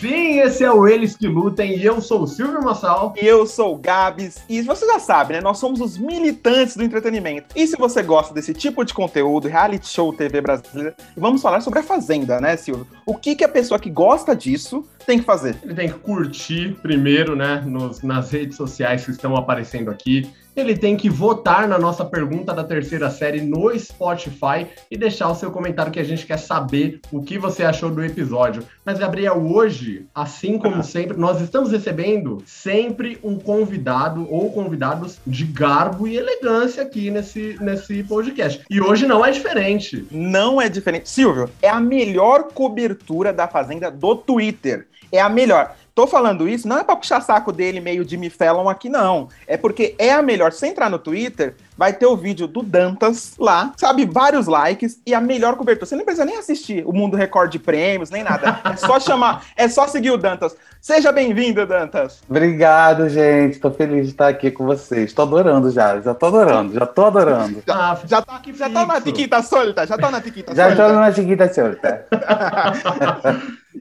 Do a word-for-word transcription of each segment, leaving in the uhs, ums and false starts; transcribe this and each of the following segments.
Sim, esse é o Eles que Lutem, e eu sou o Silvio Massal. E eu sou o Gabs, e você já sabe, né, nós somos os militantes do entretenimento. E se você gosta desse tipo de conteúdo, reality show, T V brasileira, vamos falar sobre A Fazenda, né, Silvio? O que que a pessoa que gosta disso tem que fazer? Ele tem que curtir primeiro, né, nos, nas redes sociais que estão aparecendo aqui. Ele tem que votar na nossa pergunta da terceira série no Spotify e deixar o seu comentário, que a gente quer saber o que você achou do episódio. Mas, Gabriel, hoje, assim como ah. sempre, nós estamos recebendo sempre um convidado ou convidados de garbo e elegância aqui nesse, nesse podcast. E hoje não é diferente. Não é diferente. Silvio, é a melhor cobertura da Fazenda do Twitter. É a melhor. Tô falando isso, não é pra puxar saco dele meio Jimmy Fallon aqui, não. É porque é a melhor. Se entrar no Twitter, vai ter o vídeo do Dantas lá, sabe? Vários likes e a melhor cobertura. Você não precisa nem assistir o Mundo Record de Prêmios, nem nada. É só chamar, é só seguir o Dantas. Seja bem-vindo, Dantas. Obrigado, gente. Tô feliz de estar aqui com vocês. Tô adorando já, já tô adorando, já tô adorando. já, já, tá, já tá na tiquita solta, já tá na tiquita solta. Já tô na tiquita solta.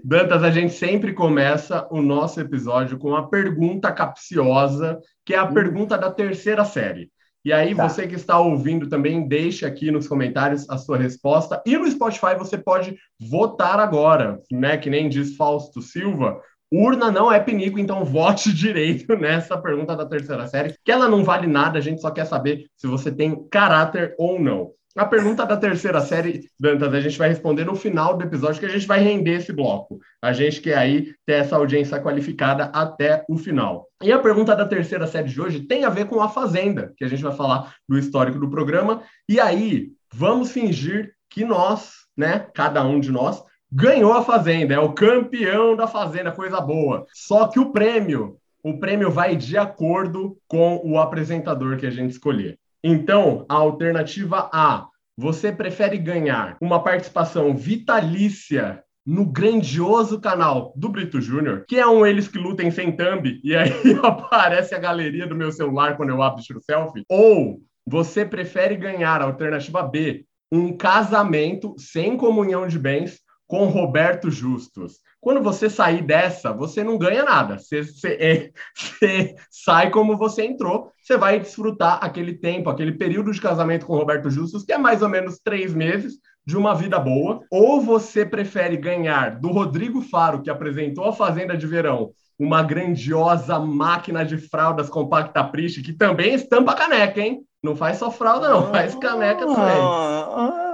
Dantas, a gente sempre começa o nosso episódio com uma pergunta capciosa, que é a pergunta da terceira série. E aí, tá. Você que está ouvindo também, deixe aqui nos comentários a sua resposta. E no Spotify você pode votar agora, né? Que nem diz Fausto Silva, urna não é pinico, então vote direito nessa pergunta da terceira série, que ela não vale nada, a gente só quer saber se você tem caráter ou não. A pergunta da terceira série, Dantas, a gente vai responder no final do episódio, que a gente vai render esse bloco. A gente quer aí ter essa audiência qualificada até o final. E a pergunta da terceira série de hoje tem a ver com A Fazenda, que a gente vai falar do histórico do programa. E aí, vamos fingir que nós, né, cada um de nós, ganhou A Fazenda. É o campeão da Fazenda, coisa boa. Só que o prêmio, o prêmio vai de acordo com o apresentador que a gente escolher. Então, a alternativa A, você prefere ganhar uma participação vitalícia no grandioso canal do Brito Júnior, que é um Eles que Lutem sem thumb, e aí aparece a galeria do meu celular quando eu abro e tiro selfie, ou você prefere ganhar, a alternativa B, um casamento sem comunhão de bens com Roberto Justus. Quando você sair dessa, você não ganha nada. Você, você, você sai como você entrou, você vai desfrutar aquele tempo, aquele período de casamento com Roberto Justus, que é mais ou menos três meses de uma vida boa. Ou você prefere ganhar do Rodrigo Faro, que apresentou A Fazenda de Verão, uma grandiosa máquina de fraldas compacta prish, que também estampa caneca, hein? Não faz só fralda, não. Faz caneca também. Ah, ah.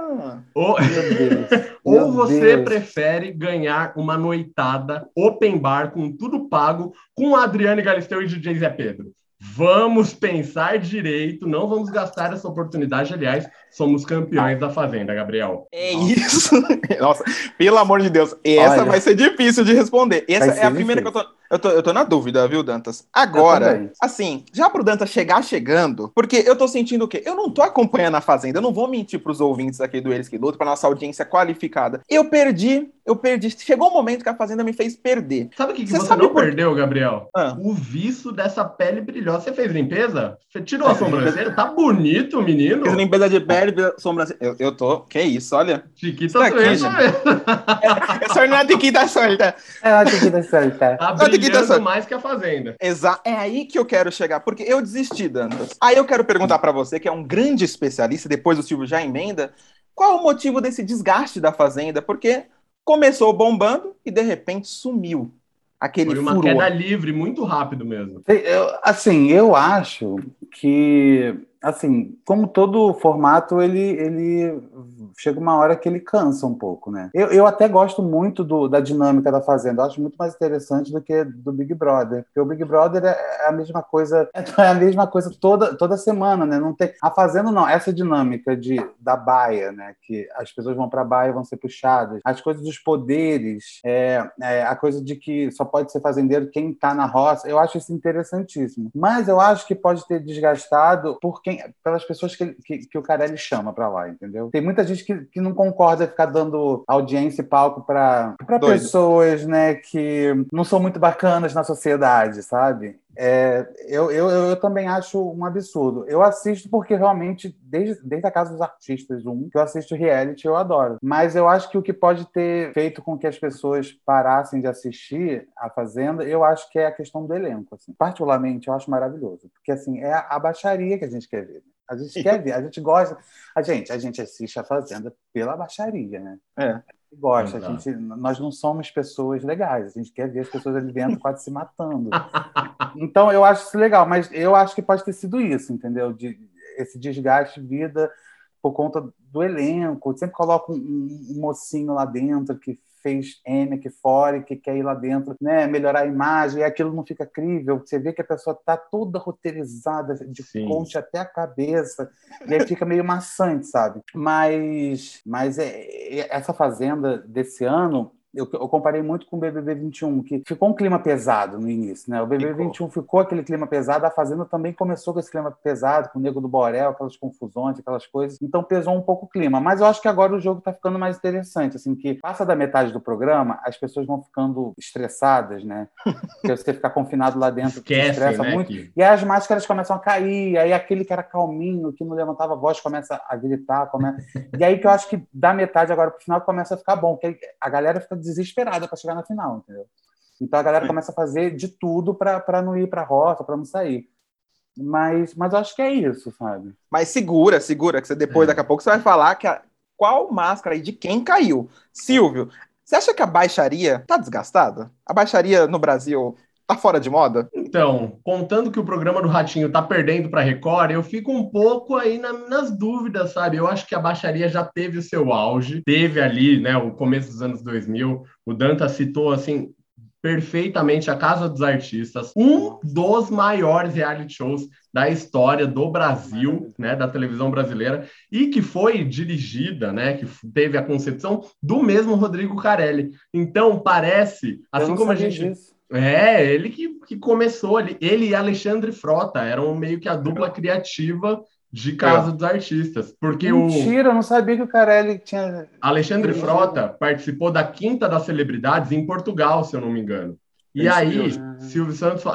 Ou, ou você Deus. prefere ganhar uma noitada open bar com tudo pago com a Adriane Galisteu e D J Zé Pedro? Vamos pensar direito, não vamos gastar essa oportunidade. Aliás, somos campeões da Fazenda, Gabriel. É isso. Nossa, pelo amor de Deus. Essa Olha, vai ser difícil de responder. Essa é a difícil. primeira que eu tô... Eu tô, eu tô na dúvida, viu, Dantas? Agora, assim, já pro Dantas chegar chegando, porque eu tô sentindo o quê? Eu não tô acompanhando A Fazenda, eu não vou mentir pros ouvintes aqui do Eles que Lutam, pra nossa audiência qualificada. Eu perdi, eu perdi. Chegou um momento que A Fazenda me fez perder. Sabe o que, que você, você não por... perdeu, Gabriel? Ah. O viço dessa pele brilhosa. Você fez limpeza? Você tirou a sobrancelha? Tá bonito, menino. Fez limpeza de pele, sobrancelha. Eu, eu tô... Que isso, olha. Chiquita tá aqui, gente. Eu sou na tiquita solta. É na tiquita solta. Brilhando mais que A Fazenda. Exato. É aí que eu quero chegar, porque eu desisti, Dantas. Aí eu quero perguntar pra você, que é um grande especialista, depois o Silvio já emenda, qual é o motivo desse desgaste da Fazenda? Porque começou bombando e, de repente, sumiu. Aquele Foi uma furor. queda livre, muito rápido mesmo. Eu, assim, eu acho que, assim, como todo formato, ele... ele... chega uma hora que ele cansa um pouco, né? Eu, eu até gosto muito do, da dinâmica da Fazenda. Eu acho muito mais interessante do que do Big Brother. Porque o Big Brother é a mesma coisa, é a mesma coisa toda, toda semana, né? Não tem, a Fazenda não. Essa dinâmica de, da baia, né? Que as pessoas vão pra baia e vão ser puxadas. As coisas dos poderes, é, é, a coisa de que só pode ser fazendeiro quem tá na roça. Eu acho isso interessantíssimo. Mas eu acho que pode ter desgastado por quem, pelas pessoas que, que, que o Carelli chama pra lá, entendeu? Tem muita gente gente que, que não concorda ficar dando audiência e palco para pessoas, né, que não são muito bacanas na sociedade, sabe? É, eu, eu, eu também acho um absurdo. Eu assisto porque realmente, desde, desde a Casa dos Artistas um, que eu assisto reality, eu adoro. Mas eu acho que o que pode ter feito com que as pessoas parassem de assistir A Fazenda, eu acho que é a questão do elenco. Assim. Particularmente, eu acho maravilhoso. Porque assim, é a baixaria que a gente quer ver. A gente quer ver, a gente gosta. A gente, a gente assiste A Fazenda pela baixaria, né? É. Gosta, a gente, nós não somos pessoas legais, a gente quer ver as pessoas ali dentro quase se matando. Então eu acho isso legal, mas eu acho que pode ter sido isso, entendeu? De, esse desgaste de vida por conta do elenco. Eu sempre coloco um, um mocinho lá dentro que fez M aqui fora e que quer ir lá dentro, né, melhorar a imagem, e aquilo não fica crível. Você vê que a pessoa tá toda roteirizada, de Sim. coach até a cabeça, e aí fica meio maçante, sabe? Mas, mas é, essa Fazenda desse ano, eu, eu comparei muito com o B B B vinte e um, que ficou um clima pesado no início, né? O B B B vinte e um ficou aquele clima pesado, a Fazenda também começou com esse clima pesado, com o Nego do Borel, aquelas confusões, aquelas coisas, então pesou um pouco o clima. Mas eu acho que agora o jogo tá ficando mais interessante, assim, que passa da metade do programa, as pessoas vão ficando estressadas, né? Porque você ficar confinado lá dentro, Esquece, estressa né, muito. Que... E aí as máscaras começam a cair, aí aquele que era calminho, que não levantava a voz, começa a gritar, começa... E aí que eu acho que da metade agora pro final começa a ficar bom, porque a galera fica desesperada para chegar na final, entendeu? Então a galera começa a fazer de tudo para não ir para a rota, para não sair. Mas, mas eu acho que é isso, sabe? Mas segura, segura, que você depois, é. daqui a pouco, você vai falar que a, qual máscara e de quem caiu. Silvio, você acha que a baixaria tá desgastada? A baixaria no Brasil tá fora de moda? Então, contando que o programa do Ratinho tá perdendo pra Record, eu fico um pouco aí na, nas dúvidas, sabe? Eu acho que a baixaria já teve o seu auge, teve ali, né, o começo dos anos dois mil, o Dantas citou, assim, perfeitamente a Casa dos Artistas, um dos maiores reality shows da história do Brasil, né, da televisão brasileira, e que foi dirigida, né, que teve a concepção do mesmo Rodrigo Carelli. Então, parece, assim como a gente... Disso. É, ele que, que começou ali. Ele e Alexandre Frota eram meio que a dupla criativa de Casa é. dos Artistas. Porque Mentira, o... eu não sabia que o Carelli tinha... Alexandre ele... Frota participou da Quinta das Celebridades em Portugal, se eu não me engano. E Esse aí, é... Silvio Santos, fal...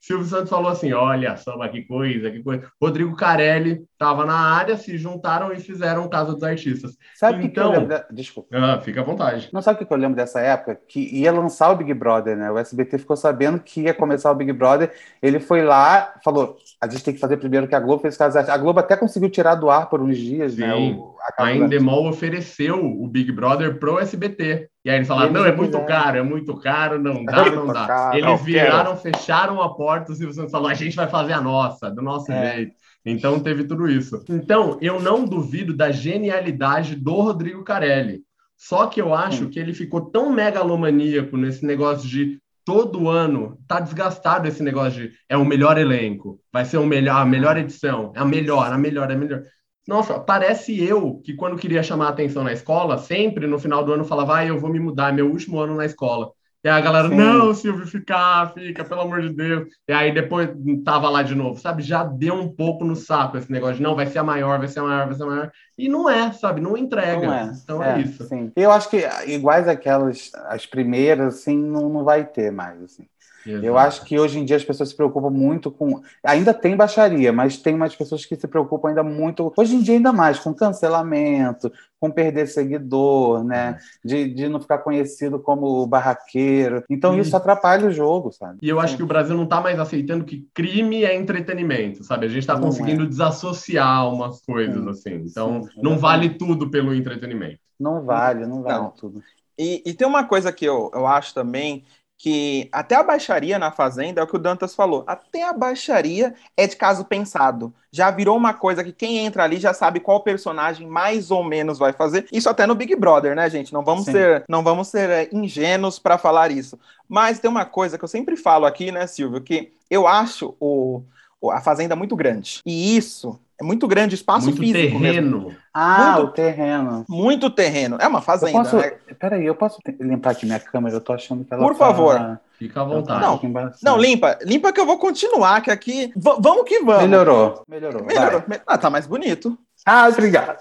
Silvio Santos falou assim, olha só, que coisa, que coisa. Rodrigo Carelli estava na área, se juntaram e fizeram Casa dos Artistas. Sabe o então... que eu lembro? Da... Desculpa. Ah, fica à vontade. Não sabe o que eu lembro dessa época? Que ia lançar o Big Brother, né? O S B T ficou sabendo que ia começar o Big Brother. Ele foi lá, falou, a gente tem que fazer primeiro que a Globo fez Casa dos Artistas. A Globo até conseguiu tirar do ar por uns dias, Sim. né? O... A, a Endemol ofereceu o Big Brother pro S B T. E aí eles falaram, eles não, é muito caro, é muito caro, não dá, não dá. Caro, eles viraram, quero. fecharam a porta, o Silvio Santos falou, a gente vai fazer a nossa, do nosso é. jeito. Então teve tudo isso. Então, eu não duvido da genialidade do Rodrigo Carelli. Só que eu acho hum. que ele ficou tão megalomaníaco nesse negócio de todo ano, tá desgastado esse negócio de é o melhor elenco, vai ser o melhor, a melhor edição, é a melhor, a melhor, a melhor... Nossa, parece eu que quando queria chamar a atenção na escola, sempre no final do ano falava, ah, eu vou me mudar, meu último ano na escola. E aí a galera, Sim. não, Silvio, fica, fica, pelo amor de Deus. E aí depois tava lá de novo, sabe? Já deu um pouco no saco esse negócio de, não, vai ser a maior, vai ser a maior, vai ser a maior. E não é, sabe? Não entrega. Não é. Então é, é isso. Sim. Eu acho que iguais aquelas, as primeiras, assim, não, não vai ter mais, assim. Exato. Eu acho que hoje em dia as pessoas se preocupam muito com... Ainda tem baixaria, mas tem umas pessoas que se preocupam ainda muito... Hoje em dia ainda mais, com cancelamento, com perder seguidor, né? De, de não ficar conhecido como barraqueiro. Então isso, isso atrapalha o jogo, sabe? E eu acho que o Brasil não está mais aceitando que crime é entretenimento, sabe? A gente está conseguindo é. desassociar umas coisas, sim, assim. Então sim, não vale tudo pelo entretenimento. Não vale, não vale não. tudo. E, e tem uma coisa que eu, eu acho também... que até a baixaria na Fazenda, é o que o Dantas falou, até a baixaria é de caso pensado. Já virou uma coisa que quem entra ali já sabe qual personagem mais ou menos vai fazer. Isso até no Big Brother, né, gente? Não vamos, ser, não vamos ser ingênuos para falar isso. Mas tem uma coisa que eu sempre falo aqui, né, Silvio, que eu acho o, a Fazenda muito grande. E isso... muito grande espaço muito físico terreno. Mesmo. Ah, muito, o terreno. Muito terreno. É uma fazenda, eu posso, né? Peraí, eu posso limpar aqui minha câmera? Eu tô achando que ela Por tá... favor. Fica à vontade. Não, não, limpa. Limpa que eu vou continuar, que aqui... V- vamos que vamos. Melhorou. Melhorou. Melhorou. Ah, tá mais bonito. Ah, obrigado.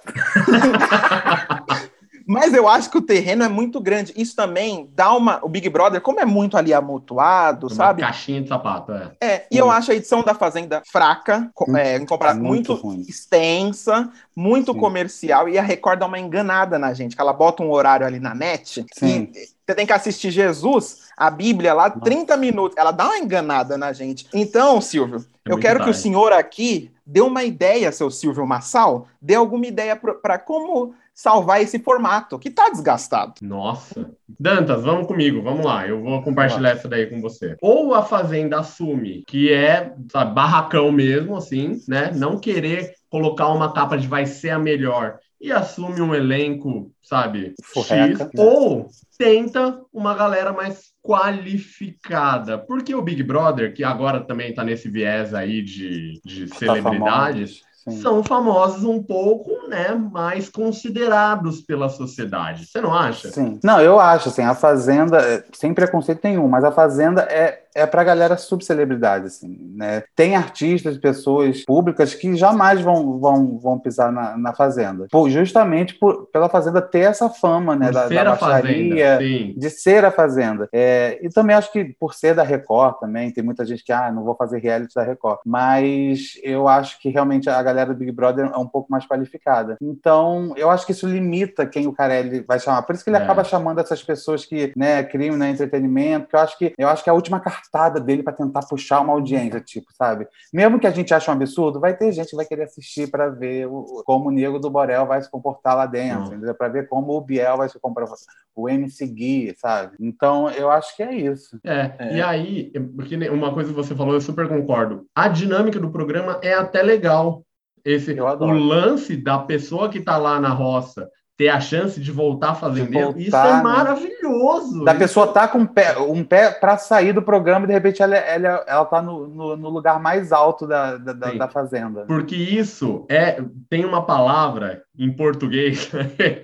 Mas eu acho que o terreno é muito grande. Isso também dá uma... O Big Brother, como é muito ali amontoado, uma sabe? Caixinha de sapato, é. É, e é. Eu acho a edição da Fazenda fraca, muito, é, em comparado, é muito, muito extensa, muito Sim. comercial, e a Record dá uma enganada na gente, que ela bota um horário ali na net, Sim. e você tem que assistir Jesus, a Bíblia lá, trinta minutos. Ela dá uma enganada na gente. Então, Silvio, é eu quero tarde. que o senhor aqui dê uma ideia, seu Silvio Massal, dê alguma ideia para como... salvar esse formato, que tá desgastado. Nossa. Dantas, vamos comigo, vamos lá. Eu vou compartilhar Nossa. essa daí com você. Ou a Fazenda assume que é, sabe, barracão mesmo, assim, né? Não querer colocar uma capa de vai ser a melhor e assume um elenco, sabe, Forreca, X. Né? Ou tenta uma galera mais qualificada. Porque o Big Brother, que agora também tá nesse viés aí de, de celebridades... Tá Sim. são famosos um pouco, né, mais considerados pela sociedade. Você não acha? Sim. Não, eu acho, assim, a Fazenda, sem preconceito nenhum, mas a Fazenda é, é pra galera subcelebridade, assim, né? Tem artistas, pessoas públicas que jamais vão, vão, vão pisar na, na Fazenda. Pô, justamente por, pela Fazenda ter essa fama, né, da, da baixaria, de ser a Fazenda. É, e também acho que por ser da Record também, tem muita gente que, ah, não vou fazer reality da Record. Mas eu acho que realmente a galera do Big Brother é um pouco mais qualificada. Então, eu acho que isso limita quem o Carelli vai chamar. Por isso que ele é. acaba chamando essas pessoas que, né, criam, né, entretenimento, que eu acho que, eu acho que é a última cartada dele pra tentar puxar uma audiência, tipo, sabe? Mesmo que a gente ache um absurdo, vai ter gente que vai querer assistir pra ver o, como o Nego do Borel vai se comportar lá dentro, entendeu? Pra ver como o Biel vai se comportar, o M C Gui, sabe? Então, eu acho que é isso. É, é. E aí, porque uma coisa que você falou, eu super concordo. A dinâmica do programa é até legal. Esse, o lance da pessoa que tá lá na roça ter a chance de voltar fazendeiro, isso é maravilhoso. Da isso. pessoa tá com um pé, um pé para sair do programa e de repente ela, ela, ela tá no, no, no lugar mais alto da, da, da fazenda. Porque isso é, tem uma palavra em português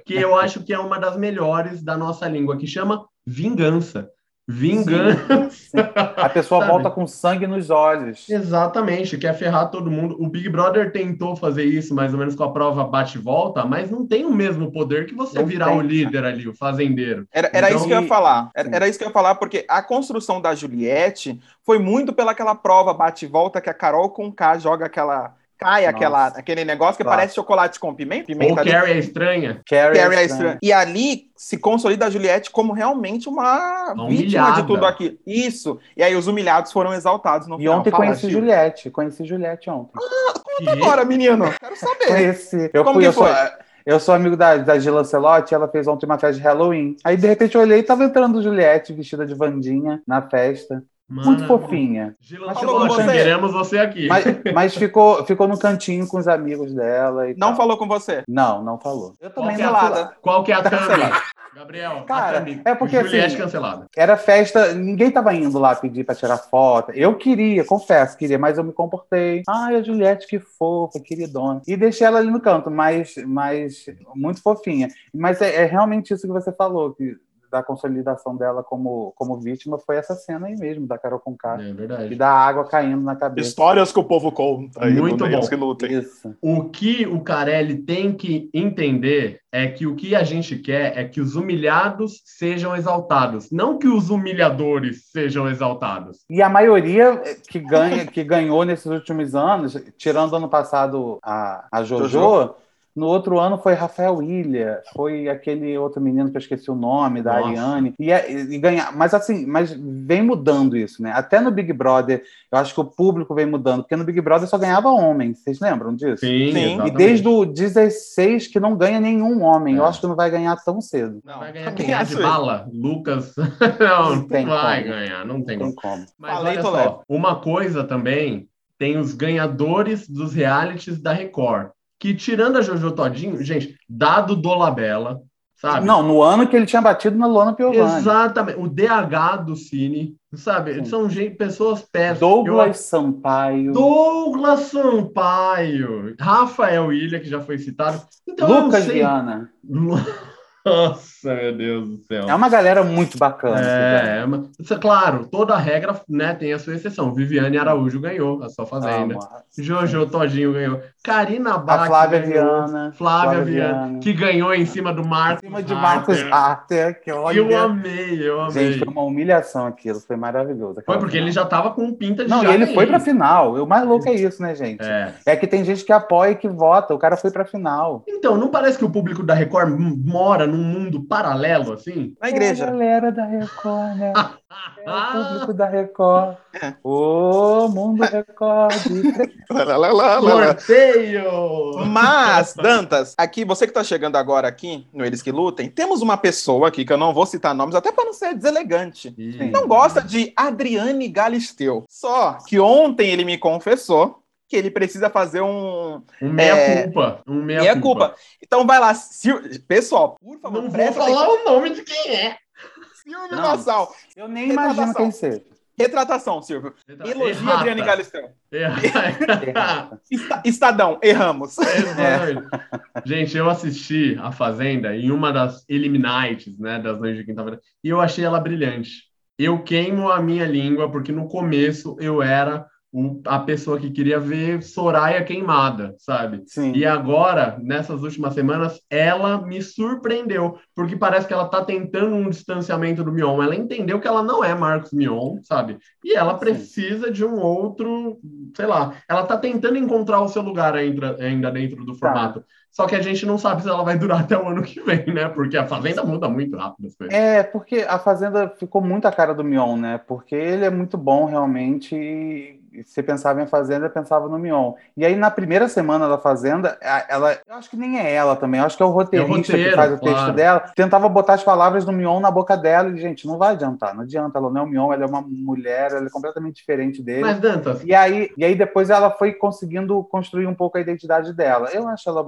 que eu acho que é uma das melhores da nossa língua, que chama vingança. Vingança. Sim, sim. A pessoa volta com sangue nos olhos. Exatamente, quer ferrar todo mundo. O Big Brother tentou fazer isso mais ou menos com a prova bate-volta, mas não tem o mesmo poder que você não virar tem. o líder ali, o fazendeiro. Era, era então, isso que eu ia falar. Era, era isso que eu ia falar, porque a construção da Juliette foi muito pelaquela prova bate-volta que a Carol Conká joga aquela... Cai aquela, aquele negócio que claro. parece chocolate com pimenta. pimenta Ou ali. Carrie é estranha. Carrie, Carrie é estranha. E ali se consolida a Juliette como realmente uma, uma vítima humilhada. De tudo aquilo. Isso. E aí os humilhados foram exaltados no e final. E ontem Fala, conheci Gil. Juliette. Conheci Juliette ontem. Ah, conta que agora, isso? menino. Quero saber. Conheci. Eu como fui, que eu foi? Sou... Eu sou amigo da, da Gil Lancelotti, ela fez ontem uma festa de Halloween. Aí, de repente, eu olhei e tava entrando Juliette vestida de Vandinha na festa. Mano, muito fofinha. Gila, mas falou com você. Queremos você aqui. Mas, mas ficou, ficou no cantinho com os amigos dela. E não tal. falou com você? Não, não falou. Eu também cancelada. Qual que é a câmera? Gabriel, cara, é porque Juliette assim, cancelada. Era festa, ninguém tava indo lá pedir pra tirar foto. Eu queria, confesso, queria, mas eu me comportei. Ai, a Juliette, que fofa, queridona. E deixei ela ali no canto, mas, mas muito fofinha. Mas é, é realmente isso que você falou, que da consolidação dela como, como vítima foi essa cena aí mesmo, da Carol Conká. É verdade. E da água caindo na cabeça. Histórias que o povo conta. Aí Muito bom. Que lutem. O que o Carelli tem que entender é que o que a gente quer é que os humilhados sejam exaltados, não que os humilhadores sejam exaltados. E a maioria que, ganha, que ganhou nesses últimos anos, tirando ano passado a, a Jojo... Jojo? No outro ano foi Rafael Ilha, foi aquele outro menino que eu esqueci o nome, da Nossa. Ariane, e, e ganhar. Mas assim, mas vem mudando isso, né? Até no Big Brother, eu acho que o público vem mudando, porque no Big Brother só ganhava homem, vocês lembram disso? Sim, Sim. Exatamente. E desde o dezesseis que não ganha nenhum homem, é. eu acho que não vai ganhar tão cedo. Não, vai ganhar quem é de bala, Lucas, não, não tem vai como. ganhar, não tem, não tem como. como. Mas Falei, olha só, leve. uma coisa também, tem os ganhadores dos realities da Record, que tirando a Jojo Todinho, gente, dado do Dolabella, sabe? Não, no ano que ele tinha batido na Luana Piovani. Exatamente. O D H do Cine, sabe? Sim. São gente, pessoas péssimas. Douglas Eu... Sampaio. Douglas Sampaio. Rafael Ilha, que já foi citado. Então, Lucas Viana. Nossa, meu Deus do céu. É uma galera muito bacana. É, assim, é, é claro, toda regra, né, tem a sua exceção. Viviane Araújo ganhou a sua Fazenda. Ah, Jojo Todinho ganhou. Karina Bach. A Flávia Viana. Flávia, Flávia Viana, Viana, que ganhou em cima do Marcos. Em cima de Marcos Arter. Que olha... Eu amei, eu amei. Gente, foi uma humilhação aquilo, foi maravilhoso. Foi porque final. Ele já tava com pinta de... Não, e ele foi pra final. O mais louco é isso, né, gente? É. é que tem gente que apoia e que vota. O cara foi pra final. Então, não parece que o público da Record mora num mundo paralelo, assim? Na igreja. É a galera da Record, né? É o público da Record. Ô, mundo Record. lá, lá, lá, lá. Sorteio! Mas, Dantas, aqui, você que tá chegando agora aqui, no Eles Que Lutem, temos uma pessoa aqui, que eu não vou citar nomes, até pra não ser deselegante. Sim. Não gosta de Adriane Galisteu. Só que ontem ele me confessou que ele precisa fazer um... Um meia-culpa. É, um meia-culpa. Meia então vai lá, Sil... pessoal, por favor... Não vou falar o nome de quem é. Silvio Massal. Eu nem imagino quem seja. Retratação, Silvio. Retratação. Elogia Errata. Adriane Galisteu. Errata. Estadão, erramos. É. Gente, eu assisti A Fazenda em uma das Elimites, né, das noites de quinta-feira, e eu achei ela brilhante. Eu queimo a minha língua, porque no começo eu era... O, a pessoa que queria ver Soraya queimada, sabe? Sim. E agora, nessas últimas semanas, ela me surpreendeu, porque parece que ela tá tentando um distanciamento do Mion. Ela entendeu que ela não é Marcos Mion, sabe? E ela precisa Sim. de um outro, sei lá, ela tá tentando encontrar o seu lugar ainda, ainda dentro do formato. Tá. Só que a gente não sabe se ela vai durar até o ano que vem, né? Porque a Fazenda muda muito rápido as coisas. É, porque a Fazenda ficou muito a cara do Mion, né? Porque ele é muito bom, realmente. E você pensava em Fazenda, pensava no Mion. E aí, na primeira semana da Fazenda, ela... Eu acho que nem é ela também. Eu acho que é o roteirista é o roteiro, que faz o claro. texto dela. Tentava botar as palavras do Mion na boca dela. E, gente, não vai adiantar. Não adianta. Ela não é o Mion. Ela é uma mulher. Ela é completamente diferente dele. Mas, Dantas... E aí, e aí depois, ela foi conseguindo construir um pouco a identidade dela. Eu acho ela...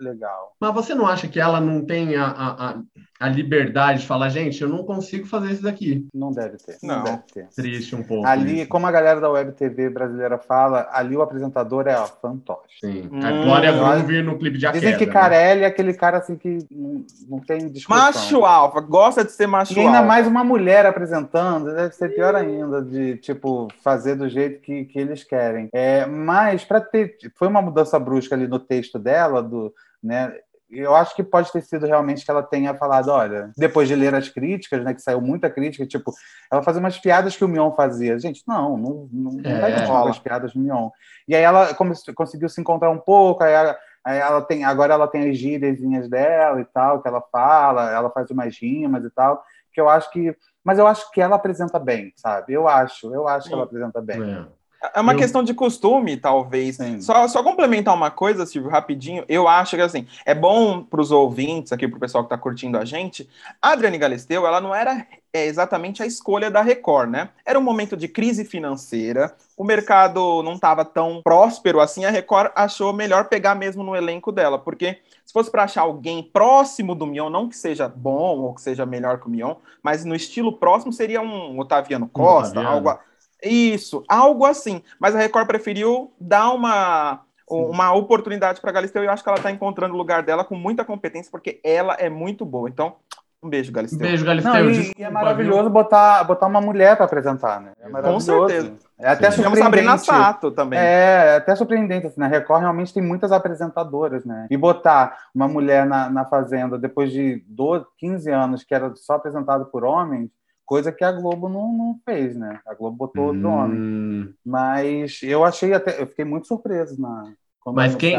legal. Mas você não acha que ela não tem a, a, a liberdade de falar, gente, eu não consigo fazer isso daqui? Não deve ter. Não, não deve ter. Triste um pouco. Ali, isso. Como a galera da Web T V brasileira fala, ali o apresentador é ó, fantoche. Sim. Hum, a Glória Groove no clipe de A Queda. Dizem que Carelli né? é aquele cara assim que não, não tem discussão. Macho alfa, gosta de ser macho alfa. E ainda mais uma mulher apresentando, deve ser pior ainda, de tipo, fazer do jeito que, que eles querem. É, mas pra ter, foi uma mudança brusca ali no texto dela, do né? Eu acho que pode ter sido realmente que ela tenha falado, olha, depois de ler as críticas, né, que saiu muita crítica, tipo, ela fazia umas piadas que o Mion fazia. Gente, não, não, não, não é, vai continuar as piadas do Mion. E aí ela come, conseguiu se encontrar um pouco, aí ela, aí ela tem, agora ela tem as gíriazinhas dela e tal, que ela fala, ela faz umas rimas e tal, que eu acho que... Mas eu acho que ela apresenta bem, sabe? Eu acho, eu acho que ela apresenta bem. É. É uma eu... questão de costume, talvez. Só, só complementar uma coisa, Silvio, rapidinho. Eu acho que, assim, é bom para os ouvintes aqui, para o pessoal que está curtindo a gente. A Adriane Galisteu, ela não era é, exatamente a escolha da Record, né? Era um momento de crise financeira. O mercado não estava tão próspero assim. A Record achou melhor pegar mesmo no elenco dela, porque... Se fosse para achar alguém próximo do Mion, não que seja bom ou que seja melhor que o Mion, mas no estilo próximo seria um Otaviano Costa, Otaviano. algo isso, algo assim. Mas a Record preferiu dar uma, uma oportunidade para a Galisteu e eu acho que ela está encontrando o lugar dela com muita competência, porque ela é muito boa. Então, um beijo, Galisteu. Beijo, Galisteu. Não, e, e é maravilhoso botar, botar uma mulher para apresentar, né? É maravilhoso. Com certeza. É até surpreendente. Sabrina Sato também. É, é até surpreendente, assim, na Record realmente tem muitas apresentadoras, né? E botar uma mulher na, na Fazenda depois de doze, quinze anos que era só apresentada por homens, coisa que a Globo não, não fez, né? A Globo botou outro hum. homem. Mas eu achei até... Eu fiquei muito surpreso na... Mas quem,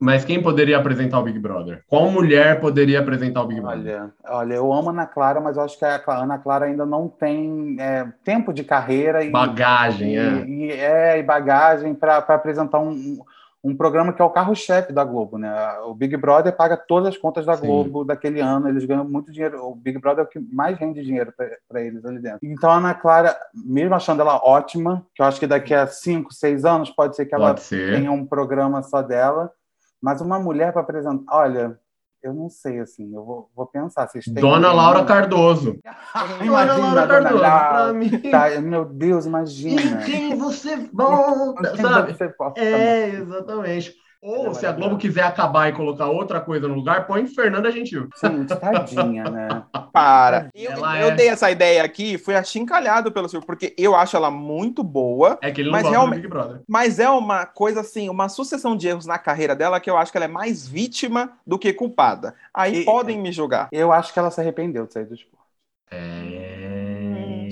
mas quem poderia apresentar o Big Brother? Qual mulher poderia apresentar o Big Brother? Olha, olha eu amo a Ana Clara, mas eu acho que a Ana Clara ainda não tem é, tempo de carreira e bagagem, e, é. E, é, e bagagem para apresentar um, um programa que é o carro-chefe da Globo, né? O Big Brother paga todas as contas da Globo Sim. daquele ano, eles ganham muito dinheiro. O Big Brother é o que mais rende dinheiro para eles ali dentro. Então a Ana Clara, mesmo achando ela ótima, que eu acho que daqui a cinco, seis anos pode ser que ela ser. tenha um programa só dela, mas uma mulher para apresentar... Olha, eu não sei, assim, eu vou, vou pensar. Vocês têm Dona um... Laura Cardoso. Imagina, Dona Laura Cardoso, pra mim. Tá, meu Deus, imagina. Em quem você volta, sabe? Você volta, é, exatamente. Ou, se a Globo quiser acabar e colocar outra coisa no lugar, põe Fernanda Gentil. Sim, tadinha, né? Para. Eu, eu é... dei essa ideia aqui, fui achincalhado pelo Silvio, porque eu acho ela muito boa. É que ele não gosta do Big Brother. Mas é uma coisa assim, uma sucessão de erros na carreira dela que eu acho que ela é mais vítima do que culpada. Aí e... podem me julgar. Eu acho que ela se arrependeu de sair do esporte. É...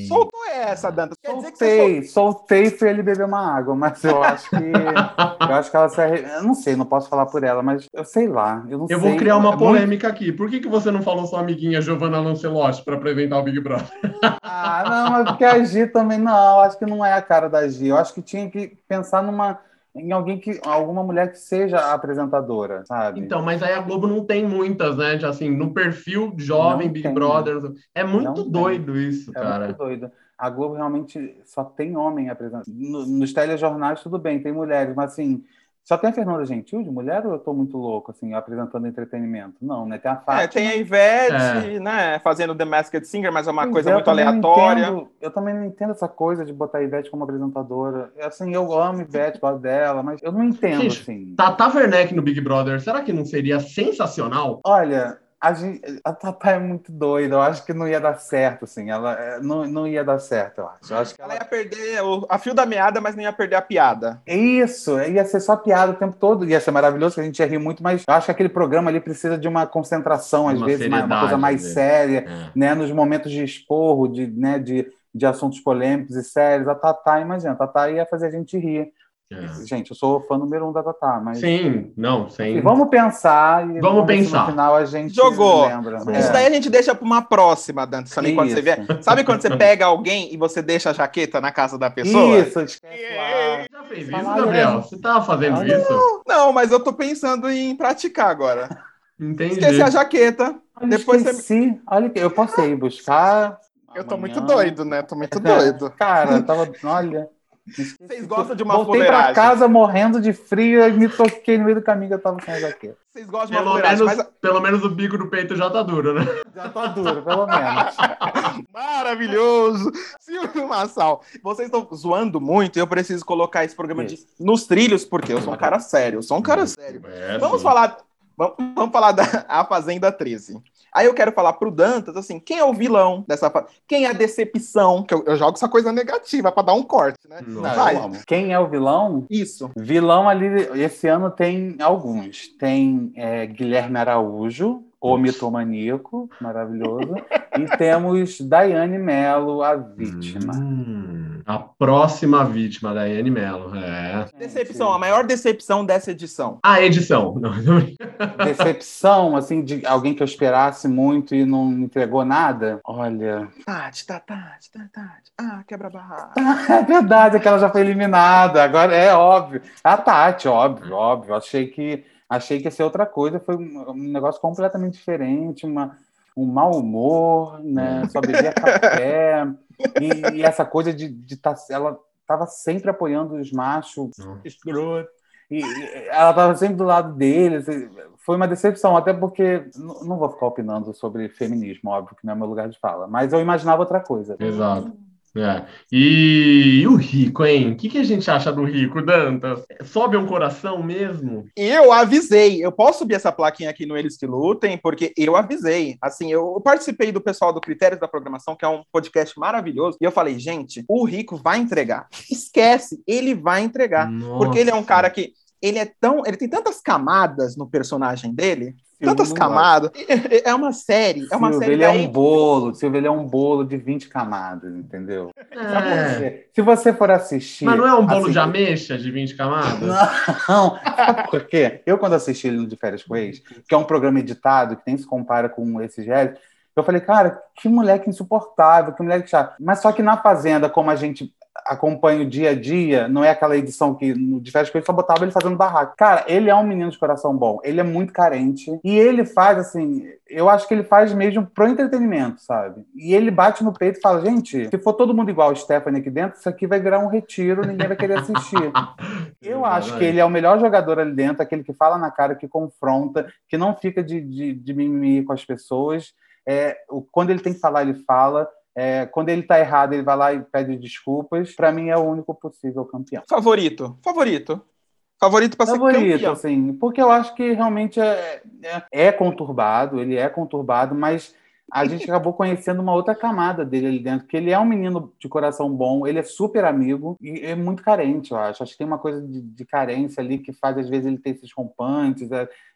Soltou essa, Dantas. Quer soltei, dizer que você sol... soltei pra ele beber uma água, mas eu acho que eu acho que ela se arre... Eu não sei, não posso falar por ela, mas eu sei lá. Eu, não eu sei, vou criar uma é polêmica muito... aqui. Por que, que você não falou sua amiguinha Giovanna Lancelotti pra apresentar o Big Brother? Ah, não, mas porque a Gi também, não, acho que não é a cara da Gi. Eu acho que tinha que pensar numa... em alguém que, alguma mulher que seja apresentadora, sabe? Então, mas aí a Globo não tem muitas, né? De, assim, no perfil jovem, não Big tem. Brother... É muito não doido tem. Isso, é cara. É muito doido. A Globo realmente só tem homem apresentando. No, nos telejornais, tudo bem, tem mulheres, mas, assim... Só tem a Fernanda Gentil de mulher ou eu tô muito louco, assim, apresentando entretenimento? Não, né? Tem a Fátima. É, tem a Ivete, é. né? Fazendo The Masked Singer, mas é uma pois coisa é, muito aleatória. Entendo, eu também não entendo essa coisa de botar a Ivete como apresentadora. Assim, eu amo a Ivete, gosto dela, mas eu não entendo, gente, assim. Tatá Werneck no Big Brother, será que não seria sensacional? Olha... A, gente, a Tatá é muito doida, eu acho que não ia dar certo, assim, ela não, não ia dar certo, eu acho. Eu acho que ela... ela ia perder a fio da meada, mas não ia perder a piada. Isso, ia ser só piada o tempo todo, ia ser maravilhoso, que a gente ia rir muito, mas eu acho que aquele programa ali precisa de uma concentração, às uma vezes, uma, uma coisa mais né? séria, é. né, nos momentos de esporro, de, né, de, de assuntos polêmicos e sérios. A Tatá, imagina, a Tatá ia fazer a gente rir. É. Gente, eu sou fã número um da Tatá, mas... Sim, não, sem... E vamos pensar e vamos pensar. No final a gente Jogou. lembra. Jogou. Isso é. daí a gente deixa para uma próxima, Dantas. Sabe quando você vê? Sabe quando você pega alguém e você deixa a jaqueta na casa da pessoa? Isso, esquece yeah. lá. Já fez isso, Fala, Gabriel? Você tava fazendo não, isso? Não, não, mas eu tô pensando em praticar agora. Entendi. Esqueci a jaqueta. Olha, depois esqueci. Você... Olha, eu passei buscar... Eu amanhã. tô muito doido, né? Tô muito doido. Cara, eu tava... Olha... Vocês gostam de uma Voltei fuleiragem? Voltei pra casa morrendo de frio e me toquei no meio do caminho que eu tava com a jaqueta. Vocês gostam de uma pelo fuleiragem? Menos, mas... Pelo menos o bico do peito já tá duro, né? Já tá duro, pelo menos. Maravilhoso! Silvio Massal, vocês estão zoando muito e eu preciso colocar esse programa de... nos trilhos, porque eu sou um cara sério, eu sou um cara sério. É, vamos sim. falar... Vamos falar da A Fazenda treze. Aí eu quero falar pro Dantas, assim, quem é o vilão dessa fase? Quem é a decepção? Que eu, eu jogo essa coisa negativa pra dar um corte, né? Não, Vai. Quem é o vilão? Isso. Vilão ali, esse ano tem alguns. Tem é, Guilherme Araújo, o mitomaníaco, maravilhoso. E temos Dayane Mello, a vítima. Hum, a próxima vítima, Dayane Mello. É. Decepção, a maior decepção dessa edição. A edição. Não, não. Decepção, assim, de alguém que eu esperasse muito e não entregou nada. Olha. Tati, Tati, Tati. Ah, quebra-barraco. É verdade, é que ela já foi eliminada. Agora é óbvio. A Tati, óbvio, óbvio. Achei que. Achei que ia ser outra coisa, foi um negócio completamente diferente, uma, um mau humor, né? Só bebia café, e, e essa coisa de, de tá, ela estava sempre apoiando os machos, escroto, e, e ela estava sempre do lado deles, foi uma decepção, até porque, não vou ficar opinando sobre feminismo, óbvio que não é meu lugar de fala, mas eu imaginava outra coisa. Exato. É. E... e o Rico, hein? O que, que a gente acha do Rico, Dantas? Sobe um coração mesmo? Eu avisei. Eu posso subir essa plaquinha aqui no Eles Que Lutem, porque eu avisei. Assim, eu participei do pessoal do Critérios da Programação, que é um podcast maravilhoso, e eu falei, gente, o Rico vai entregar. Esquece, ele vai entregar. Nossa. Porque ele é um cara que... Ele é tão... Ele tem tantas camadas no personagem dele... Tantas camadas. É uma série. É uma Silvio, série ele daí... é um bolo. Silvio, ele é um bolo de vinte camadas, entendeu? É. Você, se você for assistir... Mas não é um bolo assistir... de ameixa de vinte camadas? Não. Por quê? Eu, quando assisti ele no De Férias com o Ex, que é um programa editado, que nem se compara com esse G L, eu falei, cara, que moleque insuportável, que moleque chato. Mas só que na Fazenda, como a gente... acompanha o dia a dia, não é aquela edição que no De Férias com o Ex só botava ele fazendo barraco. Cara, ele é um menino de coração bom, ele é muito carente, e ele faz assim, eu acho que ele faz mesmo pro entretenimento, sabe? E ele bate no peito e fala, gente, se for todo mundo igual o Stephanie aqui dentro, isso aqui vai virar um retiro, ninguém vai querer assistir. Eu acho que ele é o melhor jogador ali dentro, aquele que fala na cara, que confronta, que não fica de, de, de mimimi com as pessoas, é, quando ele tem que falar, ele fala. É, quando ele tá errado, ele vai lá e pede desculpas. Pra mim é o único possível campeão. Favorito, favorito. Favorito para ser favorito, campeão. Assim, porque eu acho que realmente é, é, é conturbado, ele é conturbado, mas a gente acabou conhecendo uma outra camada dele ali dentro, que ele é um menino de coração bom, ele é super amigo e é muito carente, eu acho. Acho que tem uma coisa de, de carência ali que faz, às vezes, ele ter esses rompantes,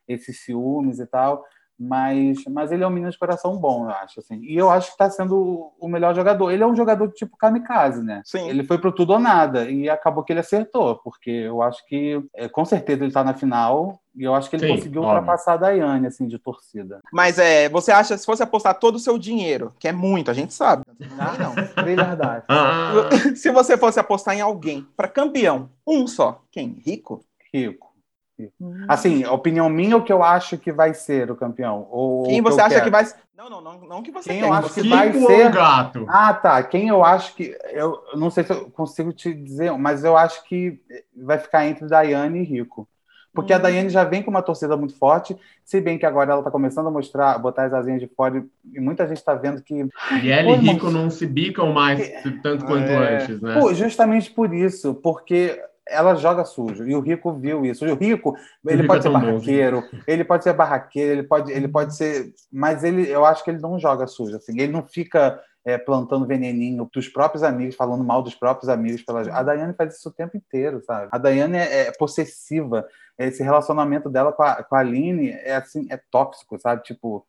esses ciúmes e tal, mas, mas ele é um menino de coração bom, eu acho. Assim. E eu acho que está sendo o melhor jogador. Ele é um jogador tipo kamikaze, né? Sim. Ele foi pro tudo ou nada e acabou que ele acertou, porque eu acho que, com certeza, ele está na final... E eu acho que ele Sim, conseguiu óbvio. ultrapassar a Dayane, assim, de torcida. Mas é, você acha, se fosse apostar todo o seu dinheiro, que é muito, a gente sabe. Ah, não. Verdade. Ah. Se você fosse apostar em alguém, pra campeão, um só. Quem? Rico? Rico. Rico. Hum. Assim, a opinião minha, o que eu acho que vai ser o campeão? Ou quem você que acha quero? que vai ser? Não, não, não, não que você quem quer. eu acho que vai ser... Gato? Ah, tá. Quem eu acho que... Eu não sei se eu consigo te dizer, mas eu acho que vai ficar entre Dayane e Rico. Porque a Dayane já vem com uma torcida muito forte, se bem que agora ela está começando a mostrar, botar as asinhas de fora, e muita gente está vendo que... E ela e Rico não se bicam mais tanto quanto é... antes, né? Pô, justamente por isso, porque ela joga sujo, e o Rico viu isso. O Rico, ele o pode Rico ser é barraqueiro, bom. ele pode ser barraqueiro, ele pode, ele pode ser... Mas ele, eu acho que ele não joga sujo, assim, ele não fica... É, plantando veneninho dos próprios amigos, falando mal dos próprios amigos. Pelas... A Dayane faz isso o tempo inteiro, sabe? A Dayane é, é possessiva. Esse relacionamento dela com a, com a Aline é, assim, é tóxico, sabe? Tipo,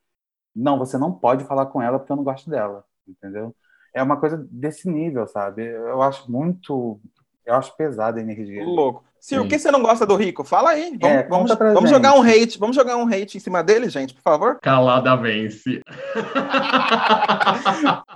não, você não pode falar com ela porque eu não gosto dela, entendeu? É uma coisa desse nível, sabe? Eu acho muito... Eu acho pesada a energia. Louco. Sil, o que você não gosta do Rico? Fala aí. Vamos, é, vamos, vamos jogar um hate. Vamos jogar um hate em cima dele, gente, por favor? Calada vence.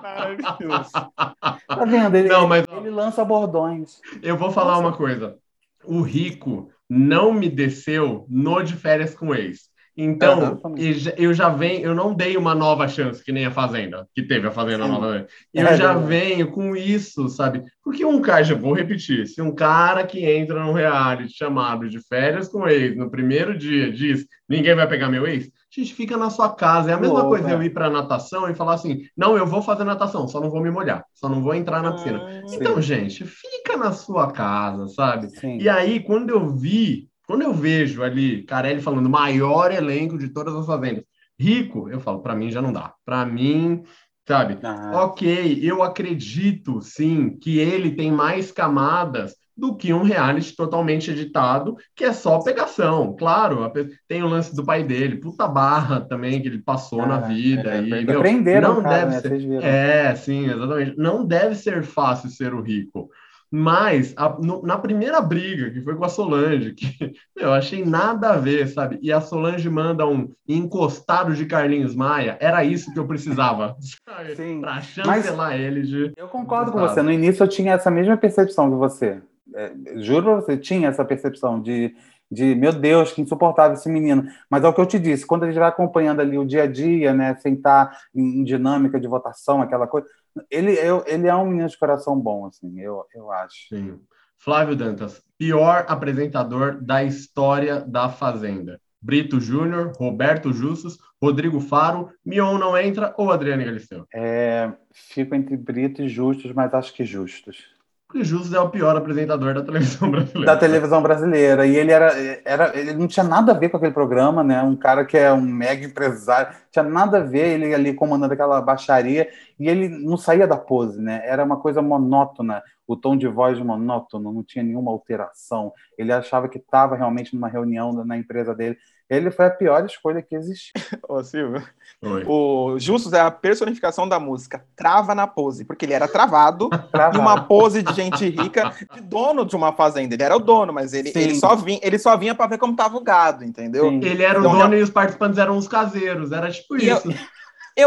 Maravilhoso. Tá vendo? Ele, não, mas... ele lança bordões. Eu vou falar Nossa. uma coisa. O Rico não me desceu no De Férias com o Ex. Então, Exatamente. eu já venho, eu não dei uma nova chance, que nem a Fazenda, que teve a Fazenda Sim. nova. Eu é, já é. venho com isso, sabe? Porque um cara, já vou repetir, se um cara que entra num reality chamado De Férias com o Ex, no primeiro dia, diz, ninguém vai pegar meu ex, a gente fica na sua casa. É a mesma Pô, coisa é. eu ir pra natação e falar assim, não, eu vou fazer natação, só não vou me molhar, só não vou entrar na piscina. Ah, então, sim. gente, fica na sua casa, sabe? Sim. E aí, quando eu vi, Quando eu vejo ali Carelli falando maior elenco de todas as fazendas, Rico, eu falo, para mim já não dá. Para mim, sabe? Ah. Ok, eu acredito, sim, que ele tem mais camadas do que um reality totalmente editado, que é só pegação. Claro, pe... tem o lance do pai dele, puta barra também que ele passou ah, na vida. É, e, meu, prenderam não cara, deve né? ser... Vocês viram. É, sim, exatamente. Não deve ser fácil ser o Rico. Mas, a, no, na primeira briga, que foi com a Solange, que eu achei nada a ver, sabe? E a Solange manda um encostado de Carlinhos Maia, era isso que eu precisava, sabe? Sim. Pra chancelar Mas ele de... Eu concordo com você, no início eu tinha essa mesma percepção que você. É, juro pra você, tinha essa percepção de... de, meu Deus, que insuportável esse menino. Mas é o que eu te disse, quando a gente vai acompanhando ali o dia a dia, né, sem estar em dinâmica de votação, aquela coisa, ele, eu, ele é um menino de coração bom, assim, eu, eu acho. Sim. Flávio Dantas, pior apresentador da história da Fazenda. Brito Júnior, Roberto Justus, Rodrigo Faro, Mion não entra ou Adriane Galisteu? É, fico entre Brito e Justus, mas acho que Justus. Porque Justus é o pior apresentador da televisão brasileira. Da televisão brasileira. E ele era, era, ele não tinha nada a ver com aquele programa, né? Um cara que é um mega empresário. Tinha nada a ver ele ali comandando aquela baixaria. E ele não saía da pose, né? Era uma coisa monótona. O tom de voz monótono, não tinha nenhuma alteração. Ele achava que estava realmente numa reunião na empresa dele. Ele foi a pior escolha que existiu. Ô, Silvio, Oi. o Justus é a personificação da música. Trava na pose, porque ele era travado, travado. numa pose de gente rica, de dono de uma fazenda. Ele era o dono, mas ele, ele só vinha, ele só vinha para ver como estava o gado, entendeu? Sim. Ele era o então, dono já... e os participantes eram os caseiros. Era tipo e isso. Eu,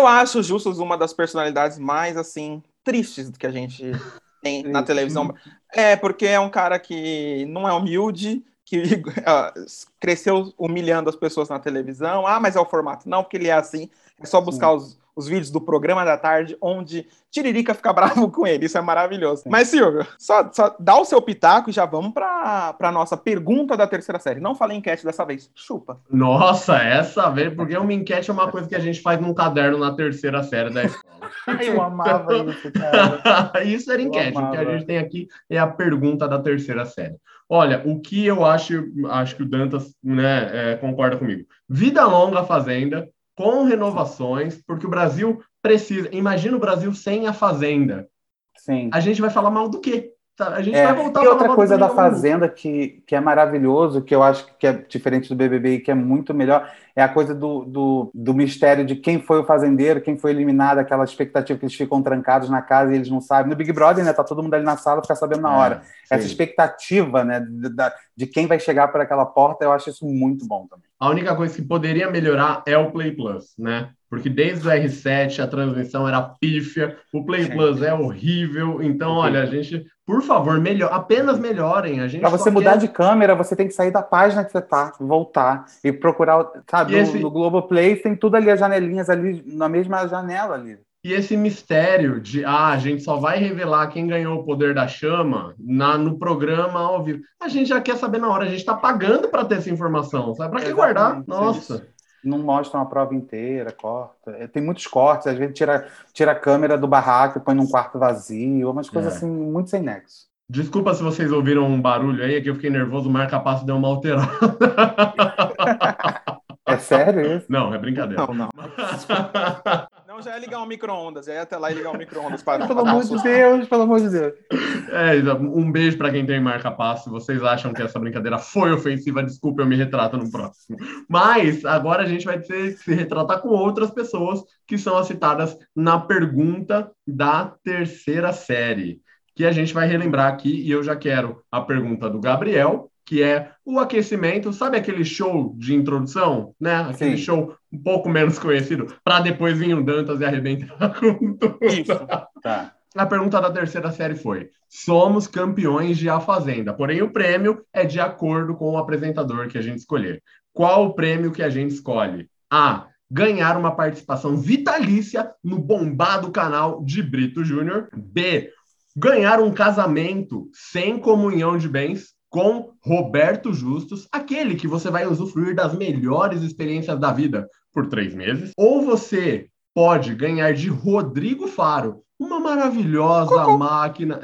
eu acho o Justus uma das personalidades mais, assim, tristes do que a gente... Tem, na televisão. É, porque é um cara que não é humilde, que uh, cresceu humilhando as pessoas na televisão. Ah, mas é o formato. Não, porque ele é assim. É só buscar os, os vídeos do programa da tarde, onde Tiririca fica bravo com ele. Isso é maravilhoso. Sim. Mas, Silvio, só, só dá o seu pitaco e já vamos para a nossa pergunta da terceira série. Não falei enquete dessa vez. Chupa. Nossa, essa vez, porque uma enquete é uma coisa que a gente faz num caderno na terceira série da escola. Eu amava isso, cara. Isso era enquete. O que a gente tem aqui é a pergunta da terceira série. Olha, o que eu acho, acho que o Dantas, né, é, concorda comigo. Vida longa a Fazenda, com renovações, porque o Brasil precisa. Imagina o Brasil sem a Fazenda. Sim. A gente vai falar mal do quê? A gente é. vai voltar e a falar outra mal coisa do da Fazenda que, que é maravilhoso, que eu acho que é diferente do B B B e que é muito melhor, é a coisa do, do, do mistério de quem foi o fazendeiro, quem foi eliminado, aquela expectativa que eles ficam trancados na casa e eles não sabem. No Big Brother, né, tá todo mundo ali na sala, fica sabendo na hora. É, essa expectativa, né, de, de quem vai chegar por aquela porta, eu acho isso muito bom também. A única coisa que poderia melhorar é o Play Plus, né? Porque desde o R sete a transmissão era pífia, o Play gente. Plus é horrível. Então, olha, a gente, por favor, melhor, apenas melhorem. A gente pra você quer... mudar de câmera, você tem que sair da página que você tá, voltar e procurar, sabe, e esse... no Globoplay tem tudo ali, as janelinhas ali, na mesma janela ali. E esse mistério de, ah, a gente só vai revelar quem ganhou o poder da chama na, no programa ao vivo. A gente já quer saber na hora, a gente tá pagando para ter essa informação, sabe? Pra que Exatamente. guardar? Nossa... Isso. Não mostram a prova inteira, corta. Tem muitos cortes, às vezes tira, tira a câmera do barraco e põe num quarto vazio, umas coisas é. assim, muito sem nexo. Desculpa se vocês ouviram um barulho aí, é que eu fiquei nervoso, o marca-passo deu uma alterada. É sério isso? Não, é brincadeira. Não, não. Não, já é ligar um micro-ondas, já é até lá e ligar um micro-ondas. Para, pelo amor de Deus, pelo amor de Deus. É, um beijo para quem tem marca-passo. Se vocês acham que essa brincadeira foi ofensiva, desculpa, eu me retrato no próximo. Mas agora a gente vai ter que se retratar com outras pessoas que são as citadas na pergunta da terceira série, que a gente vai relembrar aqui, e eu já quero a pergunta do Gabriel, que é o aquecimento, sabe aquele show de introdução, né? Aquele Sim. show um pouco menos conhecido, para depois vir o Dantas e arrebentar com tudo. Isso, tá. A pergunta da terceira série foi, somos campeões de A Fazenda, porém o prêmio é de acordo com o apresentador que a gente escolher. Qual o prêmio que a gente escolhe? A, ganhar uma participação vitalícia no bombado canal de Brito Júnior. B, ganhar um casamento sem comunhão de bens, com Roberto Justus, aquele que você vai usufruir das melhores experiências da vida por três meses. Ou você pode ganhar de Rodrigo Faro uma maravilhosa Cucu. máquina...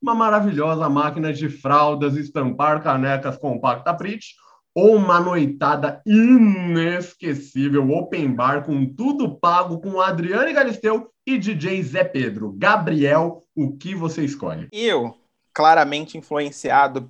uma maravilhosa máquina de fraldas, estampar canecas compacta print, ou uma noitada inesquecível, open bar, com tudo pago, com Adriane Galisteu e D J Zé Pedro. Gabriel, o que você escolhe? Eu... claramente influenciado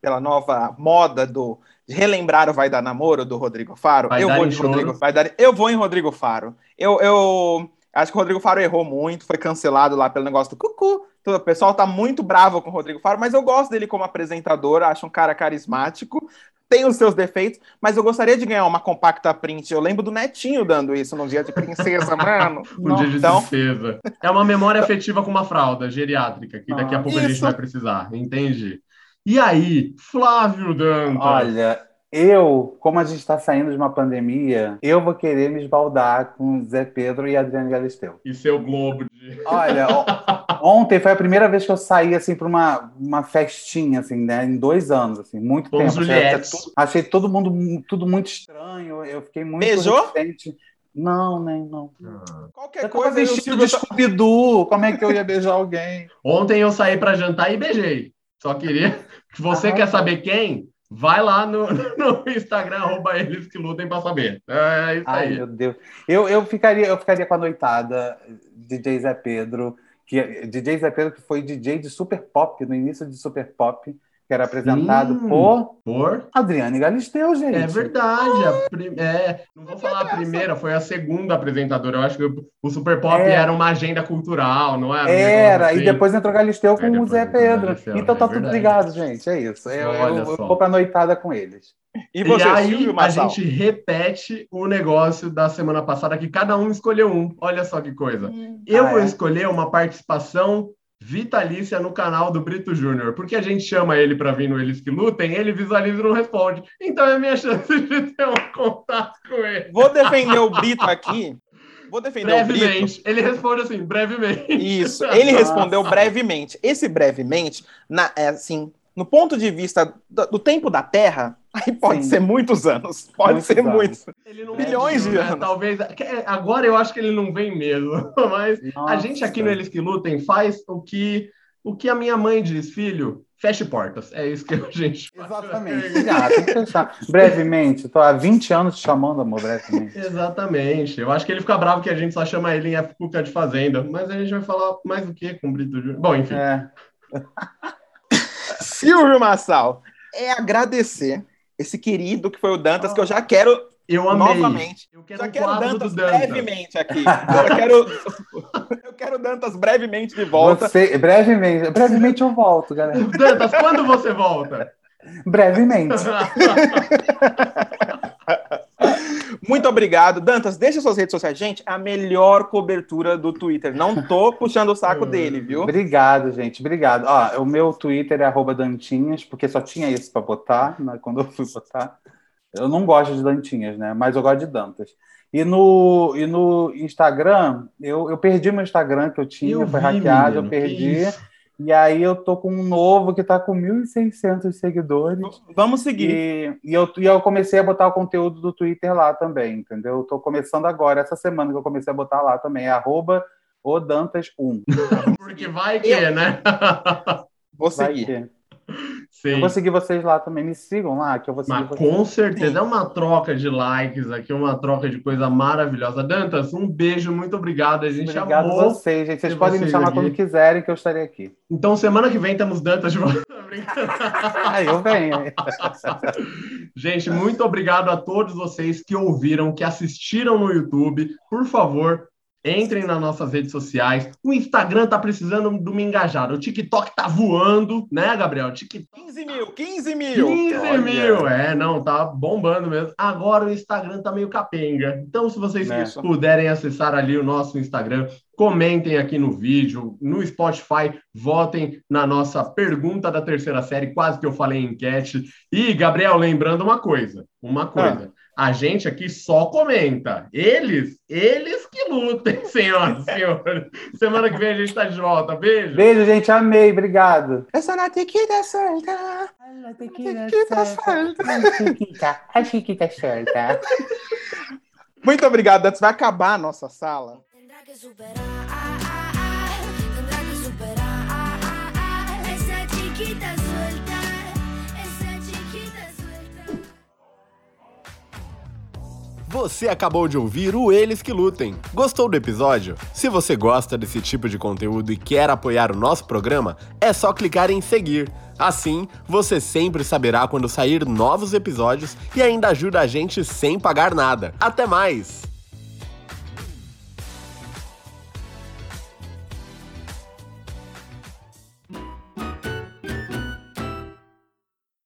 pela nova moda do, de relembrar o Vai Dar Namoro do Rodrigo Faro. Vai eu vou de Rodrigo, vai dar, eu vou em Rodrigo Faro. Eu, eu acho que o Rodrigo Faro errou muito, foi cancelado lá pelo negócio do cucu. O pessoal tá muito bravo com o Rodrigo Faro, mas eu gosto dele como apresentador, acho um cara carismático. Tem os seus defeitos, mas eu gostaria de ganhar uma compacta print. Eu lembro do Netinho dando isso no dia de princesa, mano. Um Não, dia de então... princesa. É uma memória afetiva com uma fralda geriátrica, que daqui a pouco isso. a gente vai precisar, entende? E aí, Flávio Dantas? Olha, eu, como a gente está saindo de uma pandemia, eu vou querer me esbaldar com Zé Pedro e Adriane Galisteu. E seu globo de... Olha, ontem foi a primeira vez que eu saí, assim, pra uma, uma festinha, assim, né? Em dois anos, assim, muito Bom, tempo. Juliette. Achei, achei todo mundo, tudo muito estranho, eu fiquei muito Beijou? resistente. Não, nem não. Ah. Qualquer coisa... Eu vestido de Scooby-Doo, como é que eu ia beijar alguém? Ontem eu saí pra jantar e beijei. Só queria... Você ah, quer saber quem... Vai lá no, no Instagram, arroba eles que lutem pra saber. É isso Ai, aí. Ai, meu Deus. Eu, eu, ficaria, eu ficaria com a noitada D J Zé Pedro, que, D J Zé Pedro que foi D J de Super Pop, no início de Super Pop, que era apresentado hum, por... por Adriane Galisteu, gente. É verdade. A prim... é, não vou falar a primeira, foi a segunda apresentadora. Eu acho que o Super Pop é. era uma agenda cultural, não é? Era, assim. E depois entrou Galisteu com é, o Zé Pedro. Galisteu, então tá é tudo verdade. ligado, gente, é isso. Eu, eu, eu vou pra noitada com eles. E, você, e aí Silvio Massal? A gente repete o negócio da semana passada, que cada um escolheu um. Olha só que coisa. Hum. Eu ah, vou é? escolher uma participação... vitalícia no canal do Brito Júnior, porque a gente chama ele para vir no Eles que Lutem, ele visualiza e não responde. Então é minha chance de ter um contato com ele. Vou defender o Brito aqui. vou defender brevemente. O Brito. Ele responde assim, brevemente. Isso, ele Nossa. respondeu brevemente. Esse brevemente, na, assim, no ponto de vista do, do tempo da Terra, aí pode Sim. ser muitos anos. Pode muitos ser anos. muitos. Ele não Milhões vem, de né? anos. Talvez. Agora eu acho que ele não vem mesmo. Mas Nossa. a gente aqui no Eles Que Lutem faz o que, o que a minha mãe diz, filho. Feche portas, é isso que a gente faz. Exatamente. Ah, tem que fechar. Brevemente, estou há vinte anos te chamando, amor, brevemente. Exatamente. Eu acho que ele fica bravo que a gente só chama ele em época de Fazenda, mas a gente vai falar mais do que com o Brito Júnior. Bom, enfim. É. Silvio Massal, é agradecer esse querido que foi o Dantas, que eu já quero... Eu amei. Novamente. Eu quero, já quero Dantas, Dantas brevemente aqui. Eu quero, eu quero Dantas brevemente de volta. Você, brevemente, brevemente eu volto, galera. Dantas, quando você volta? Brevemente. Muito obrigado. Dantas, deixa suas redes sociais. Gente, a melhor cobertura do Twitter. Não tô puxando o saco dele, viu? Obrigado, gente. Obrigado. Ó, o meu Twitter é arroba Dantinhas, porque só tinha isso para botar, né, quando eu fui botar. Eu não gosto de Dantinhas, né? Mas eu gosto de Dantas. E no, e no Instagram, eu, eu perdi meu Instagram que eu tinha, eu foi vi, hackeado, menino, eu perdi. E aí eu tô com um novo que tá com mil e seiscentos seguidores. Vamos seguir. E, e, eu, e eu comecei a botar o conteúdo do Twitter lá também, entendeu? Eu tô começando agora, essa semana que eu comecei a botar lá também, é arroba o Dantas um. Porque vai que, eu... né? Vou seguir. Vai que. Sim. Eu vou seguir vocês lá também, me sigam lá que eu vou seguir Mas, vocês. Com certeza, Sim. é uma troca de likes aqui, uma troca de coisa maravilhosa. Dantas, um beijo, muito obrigado, a gente obrigado amou. Obrigado a vocês, gente, vocês podem vocês me chamar aqui. Quando quiserem que eu estarei aqui. Então semana que vem temos Dantas de volta. Eu venho. Gente, muito obrigado a todos vocês que ouviram, que assistiram no YouTube, por favor. Entrem nas nossas redes sociais. O Instagram tá precisando de uma engajada. O TikTok tá voando, né, Gabriel? TikTok... quinze mil, quinze mil. quinze mil, é, não, tá bombando mesmo. Agora o Instagram tá meio capenga. Então, se vocês Nessa. puderem acessar ali o nosso Instagram, comentem aqui no vídeo, no Spotify, votem na nossa pergunta da terceira série, quase que eu falei em enquete. E, Gabriel, lembrando uma coisa, uma coisa. Ah. A gente aqui só comenta. Eles, eles que lutem, senhoras e senhores. Semana que vem a gente tá de volta. Beijo. Beijo, gente. Amei. Obrigado. Eu sou na tequila solta. Na tequila solta. A chiquita. A chiquita solta. Muito obrigado, Dantas. Vai acabar a nossa sala. Tendrá que superar. Tendrá que superar. Essa chiquita solta. Você acabou de ouvir o Eles Que Lutem. Gostou do episódio? Se você gosta desse tipo de conteúdo e quer apoiar o nosso programa, é só clicar em seguir. Assim, você sempre saberá quando sair novos episódios e ainda ajuda a gente sem pagar nada. Até mais!